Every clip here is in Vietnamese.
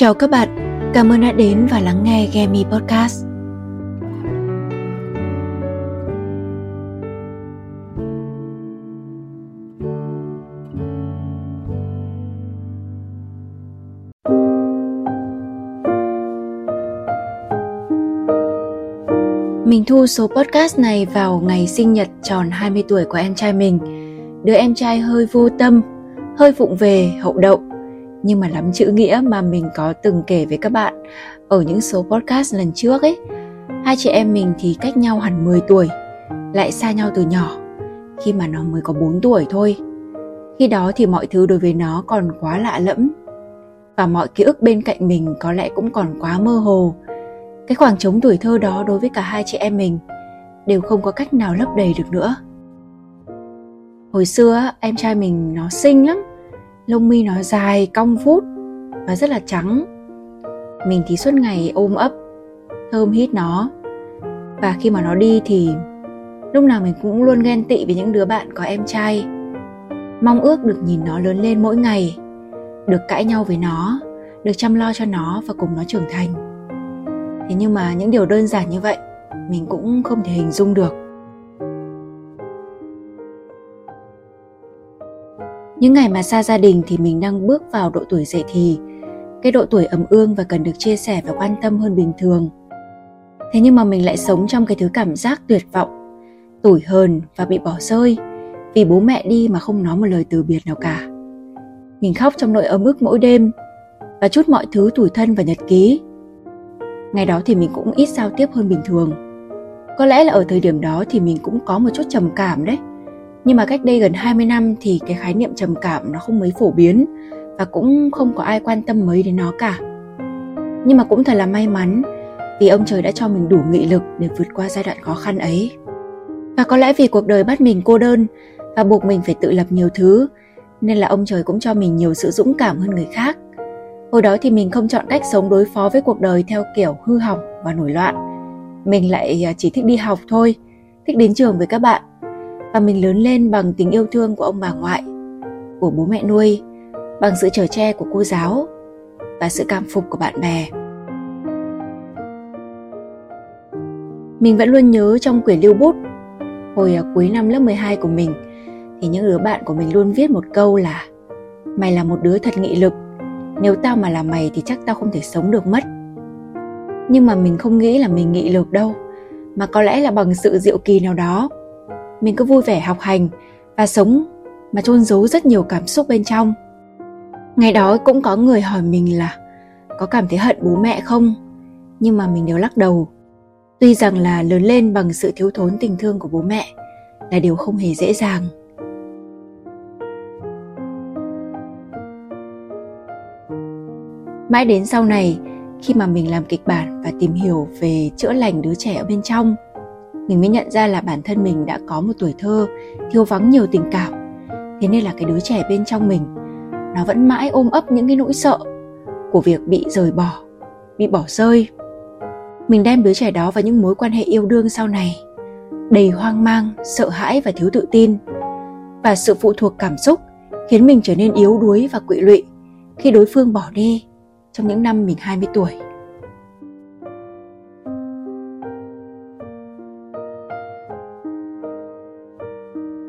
Chào các bạn, cảm ơn đã đến và lắng nghe Gemi Podcast. Mình thu số podcast này vào ngày sinh nhật tròn 20 tuổi của em trai mình. Đứa em trai hơi vô tâm, hơi vụng về, hậu đậu, nhưng mà lắm chữ nghĩa mà mình có từng kể với các bạn ở những số podcast lần trước ấy. Hai chị em mình thì cách nhau hẳn 10 tuổi, lại xa nhau từ nhỏ, khi mà nó mới có 4 tuổi thôi. Khi đó thì mọi thứ đối với nó còn quá lạ lẫm, và mọi ký ức bên cạnh mình có lẽ cũng còn quá mơ hồ. Cái khoảng trống tuổi thơ đó đối với cả hai chị em mình đều không có cách nào lấp đầy được nữa. Hồi xưa em trai mình nó xinh lắm, lông mi nó dài, cong vút và rất là trắng. Mình thì suốt ngày ôm ấp, thơm hít nó. Và khi mà nó đi thì lúc nào mình cũng luôn ghen tị với những đứa bạn có em trai, mong ước được nhìn nó lớn lên mỗi ngày, được cãi nhau với nó, được chăm lo cho nó và cùng nó trưởng thành. Thế nhưng mà những điều đơn giản như vậy mình cũng không thể hình dung được. Những ngày mà xa gia đình thì mình đang bước vào độ tuổi dậy thì, cái độ tuổi ấm ương và cần được chia sẻ và quan tâm hơn bình thường. Thế nhưng mà mình lại sống trong cái thứ cảm giác tuyệt vọng, tủi hờn và bị bỏ rơi vì bố mẹ đi mà không nói một lời từ biệt nào cả. Mình khóc trong nỗi ấm ức mỗi đêm và trút mọi thứ tủi thân vào nhật ký. Ngày đó thì mình cũng ít giao tiếp hơn bình thường. Có lẽ là ở thời điểm đó thì mình cũng có một chút trầm cảm đấy. Nhưng mà cách đây gần 20 năm thì cái khái niệm trầm cảm nó không mấy phổ biến, và cũng không có ai quan tâm mấy đến nó cả. Nhưng mà cũng thật là may mắn, vì ông trời đã cho mình đủ nghị lực để vượt qua giai đoạn khó khăn ấy. Và có lẽ vì cuộc đời bắt mình cô đơn và buộc mình phải tự lập nhiều thứ, nên là ông trời cũng cho mình nhiều sự dũng cảm hơn người khác. Hồi đó thì mình không chọn cách sống đối phó với cuộc đời theo kiểu hư hỏng và nổi loạn. Mình lại chỉ thích đi học thôi, thích đến trường với các bạn. Và mình lớn lên bằng tình yêu thương của ông bà ngoại, của bố mẹ nuôi, bằng sự chở che của cô giáo và sự cảm phục của bạn bè. Mình vẫn luôn nhớ trong quyển lưu bút hồi cuối năm lớp 12 của mình, thì những đứa bạn của mình luôn viết một câu là: "Mày là một đứa thật nghị lực, nếu tao mà là mày thì chắc tao không thể sống được mất." Nhưng mà mình không nghĩ là mình nghị lực đâu, mà có lẽ là bằng sự diệu kỳ nào đó, mình cứ vui vẻ học hành và sống mà chôn giấu rất nhiều cảm xúc bên trong. Ngày đó cũng có người hỏi mình là có cảm thấy hận bố mẹ không, nhưng mà mình đều lắc đầu. Tuy rằng là lớn lên bằng sự thiếu thốn tình thương của bố mẹ là điều không hề dễ dàng. Mãi đến sau này, khi mà mình làm kịch bản và tìm hiểu về chữa lành đứa trẻ ở bên trong, mình mới nhận ra là bản thân mình đã có một tuổi thơ thiếu vắng nhiều tình cảm. Thế nên là cái đứa trẻ bên trong mình, nó vẫn mãi ôm ấp những cái nỗi sợ của việc bị rời bỏ, bị bỏ rơi. Mình đem đứa trẻ đó vào những mối quan hệ yêu đương sau này, đầy hoang mang, sợ hãi và thiếu tự tin. Và sự phụ thuộc cảm xúc khiến mình trở nên yếu đuối và quỵ lụy khi đối phương bỏ đi trong những năm mình 20 tuổi.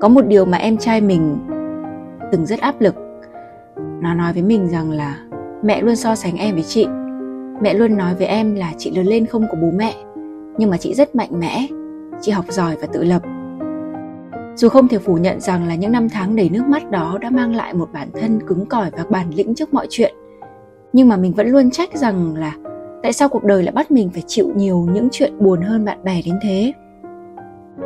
Có một điều mà em trai mình từng rất áp lực. Nó nói với mình rằng là mẹ luôn so sánh em với chị. Mẹ luôn nói với em là chị lớn lên không có bố mẹ, nhưng mà chị rất mạnh mẽ, chị học giỏi và tự lập. Dù không thể phủ nhận rằng là những năm tháng đầy nước mắt đó đã mang lại một bản thân cứng cỏi và bản lĩnh trước mọi chuyện, nhưng mà mình vẫn luôn trách rằng là tại sao cuộc đời lại bắt mình phải chịu nhiều những chuyện buồn hơn bạn bè đến thế.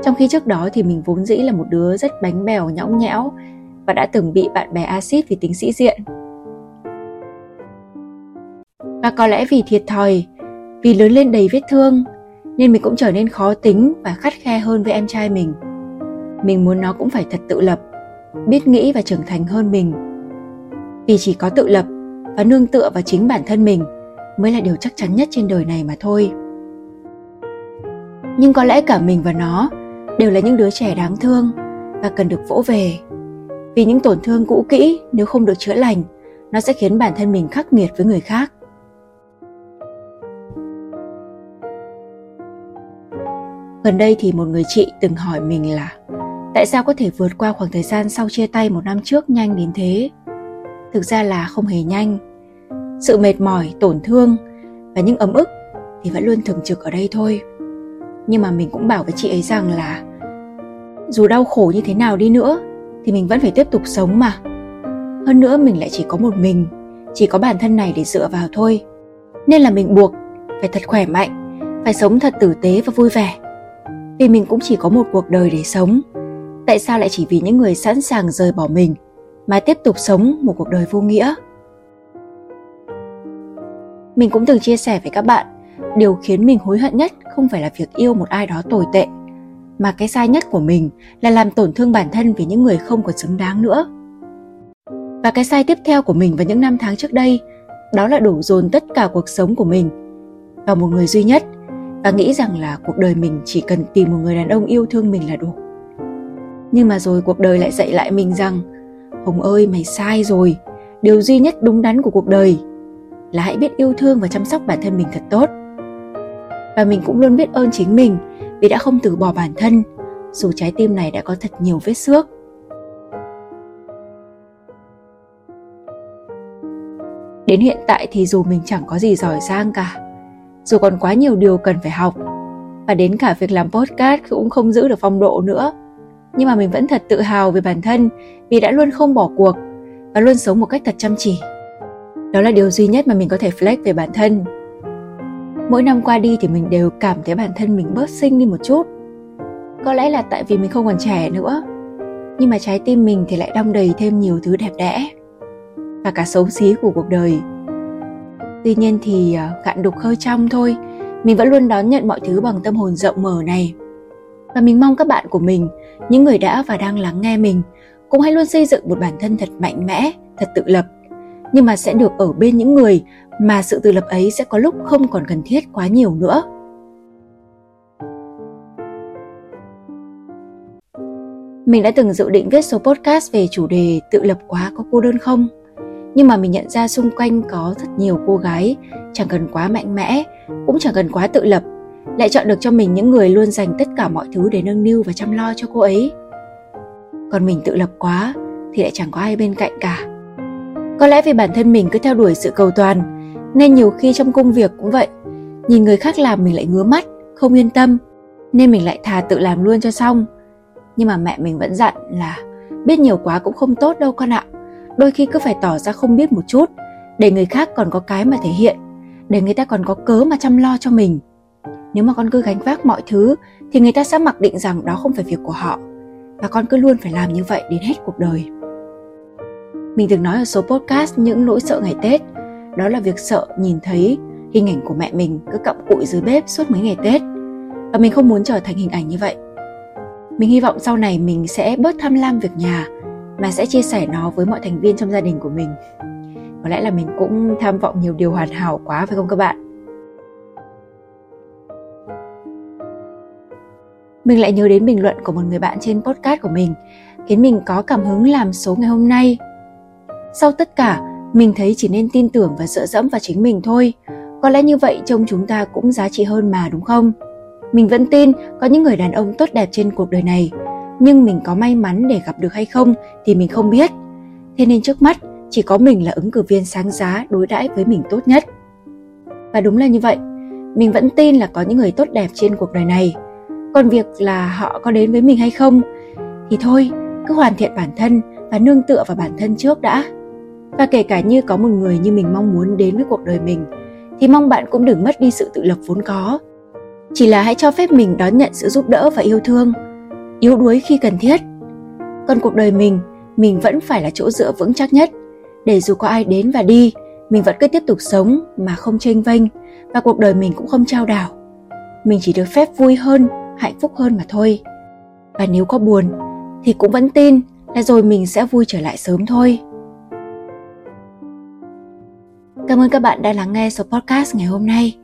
Trong khi trước đó thì mình vốn dĩ là một đứa rất bánh bèo, nhõng nhẽo và đã từng bị bạn bè acid vì tính sĩ diện. Và có lẽ vì thiệt thòi, vì lớn lên đầy vết thương, nên mình cũng trở nên khó tính và khắt khe hơn với em trai mình. Mình muốn nó cũng phải thật tự lập, biết nghĩ và trưởng thành hơn mình. Vì chỉ có tự lập và nương tựa vào chính bản thân mình mới là điều chắc chắn nhất trên đời này mà thôi. Nhưng có lẽ cả mình và nó đều là những đứa trẻ đáng thương và cần được vỗ về. Vì những tổn thương cũ kỹ nếu không được chữa lành, nó sẽ khiến bản thân mình khắc nghiệt với người khác. Gần đây thì một người chị từng hỏi mình là tại sao có thể vượt qua khoảng thời gian sau chia tay 1 năm trước nhanh đến thế? Thực ra là không hề nhanh. Sự mệt mỏi, tổn thương và những ấm ức thì vẫn luôn thường trực ở đây thôi. Nhưng mà mình cũng bảo với chị ấy rằng là dù đau khổ như thế nào đi nữa thì mình vẫn phải tiếp tục sống mà. Hơn nữa mình lại chỉ có một mình, chỉ có bản thân này để dựa vào thôi. Nên là mình buộc phải thật khỏe mạnh, phải sống thật tử tế và vui vẻ. Vì mình cũng chỉ có một cuộc đời để sống. Tại sao lại chỉ vì những người sẵn sàng rời bỏ mình mà tiếp tục sống một cuộc đời vô nghĩa? Mình cũng từng chia sẻ với các bạn, điều khiến mình hối hận nhất không phải là việc yêu một ai đó tồi tệ, mà cái sai nhất của mình là làm tổn thương bản thân vì những người không còn xứng đáng nữa. Và cái sai tiếp theo của mình vào những năm tháng trước đây, đó là đổ dồn tất cả cuộc sống của mình vào một người duy nhất và nghĩ rằng là cuộc đời mình chỉ cần tìm một người đàn ông yêu thương mình là đủ. Nhưng mà rồi cuộc đời lại dạy lại mình rằng Hồng ơi, mày sai rồi. Điều duy nhất đúng đắn của cuộc đời là hãy biết yêu thương và chăm sóc bản thân mình thật tốt. Và mình cũng luôn biết ơn chính mình vì đã không từ bỏ bản thân, dù trái tim này đã có thật nhiều vết xước. Đến hiện tại thì dù mình chẳng có gì giỏi giang cả, dù còn quá nhiều điều cần phải học, và đến cả việc làm podcast cũng không giữ được phong độ nữa, nhưng mà mình vẫn thật tự hào về bản thân vì đã luôn không bỏ cuộc và luôn sống một cách thật chăm chỉ. Đó là điều duy nhất mà mình có thể flex về bản thân. Mỗi năm qua đi thì mình đều cảm thấy bản thân mình bớt xinh đi một chút. Có lẽ là tại vì mình không còn trẻ nữa, nhưng mà trái tim mình thì lại đong đầy thêm nhiều thứ đẹp đẽ và cả xấu xí của cuộc đời. Tuy nhiên thì cạn đục khơi trong thôi, mình vẫn luôn đón nhận mọi thứ bằng tâm hồn rộng mở này. Và mình mong các bạn của mình, những người đã và đang lắng nghe mình, cũng hãy luôn xây dựng một bản thân thật mạnh mẽ, thật tự lập, nhưng mà sẽ được ở bên những người mà sự tự lập ấy sẽ có lúc không còn cần thiết quá nhiều nữa. Mình đã từng dự định viết số podcast về chủ đề tự lập quá có cô đơn không? Nhưng mà mình nhận ra xung quanh có rất nhiều cô gái chẳng cần quá mạnh mẽ, cũng chẳng cần quá tự lập, lại chọn được cho mình những người luôn dành tất cả mọi thứ để nâng niu và chăm lo cho cô ấy. Còn mình tự lập quá thì lại chẳng có ai bên cạnh cả. Có lẽ vì bản thân mình cứ theo đuổi sự cầu toàn, nên nhiều khi trong công việc cũng vậy, nhìn người khác làm mình lại ngứa mắt, không yên tâm, nên mình lại thà tự làm luôn cho xong. Nhưng mà mẹ mình vẫn dặn là biết nhiều quá cũng không tốt đâu con ạ. Đôi khi cứ phải tỏ ra không biết một chút, để người khác còn có cái mà thể hiện, để người ta còn có cớ mà chăm lo cho mình. Nếu mà con cứ gánh vác mọi thứ thì người ta sẽ mặc định rằng đó không phải việc của họ, và con cứ luôn phải làm như vậy đến hết cuộc đời. Mình từng nói ở số podcast những nỗi sợ ngày Tết, đó là việc sợ nhìn thấy hình ảnh của mẹ mình cứ cặm cụi dưới bếp suốt mấy ngày Tết. Và mình không muốn trở thành hình ảnh như vậy. Mình hy vọng sau này mình sẽ bớt tham lam việc nhà, mà sẽ chia sẻ nó với mọi thành viên trong gia đình của mình. Có lẽ là mình cũng tham vọng nhiều điều hoàn hảo quá phải không các bạn? Mình lại nhớ đến bình luận của một người bạn trên podcast của mình, khiến mình có cảm hứng làm số ngày hôm nay. Sau tất cả, mình thấy chỉ nên tin tưởng và dựa dẫm vào chính mình thôi. Có lẽ như vậy trông chúng ta cũng giá trị hơn mà, đúng không? Mình vẫn tin có những người đàn ông tốt đẹp trên cuộc đời này, nhưng mình có may mắn để gặp được hay không thì mình không biết. Thế nên trước mắt chỉ có mình là ứng cử viên sáng giá đối đãi với mình tốt nhất. Và đúng là như vậy, mình vẫn tin là có những người tốt đẹp trên cuộc đời này. Còn việc là họ có đến với mình hay không thì thôi, cứ hoàn thiện bản thân và nương tựa vào bản thân trước đã. Và kể cả như có một người như mình mong muốn đến với cuộc đời mình, thì mong bạn cũng đừng mất đi sự tự lập vốn có. Chỉ là hãy cho phép mình đón nhận sự giúp đỡ và yêu thương, yếu đuối khi cần thiết. Còn cuộc đời mình vẫn phải là chỗ dựa vững chắc nhất, để dù có ai đến và đi, mình vẫn cứ tiếp tục sống mà không chênh vênh, và cuộc đời mình cũng không trao đảo. Mình chỉ được phép vui hơn, hạnh phúc hơn mà thôi. Và nếu có buồn thì cũng vẫn tin là rồi mình sẽ vui trở lại sớm thôi. Cảm ơn các bạn đã lắng nghe số podcast ngày hôm nay.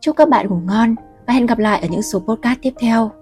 Chúc các bạn ngủ ngon và hẹn gặp lại ở những số podcast tiếp theo.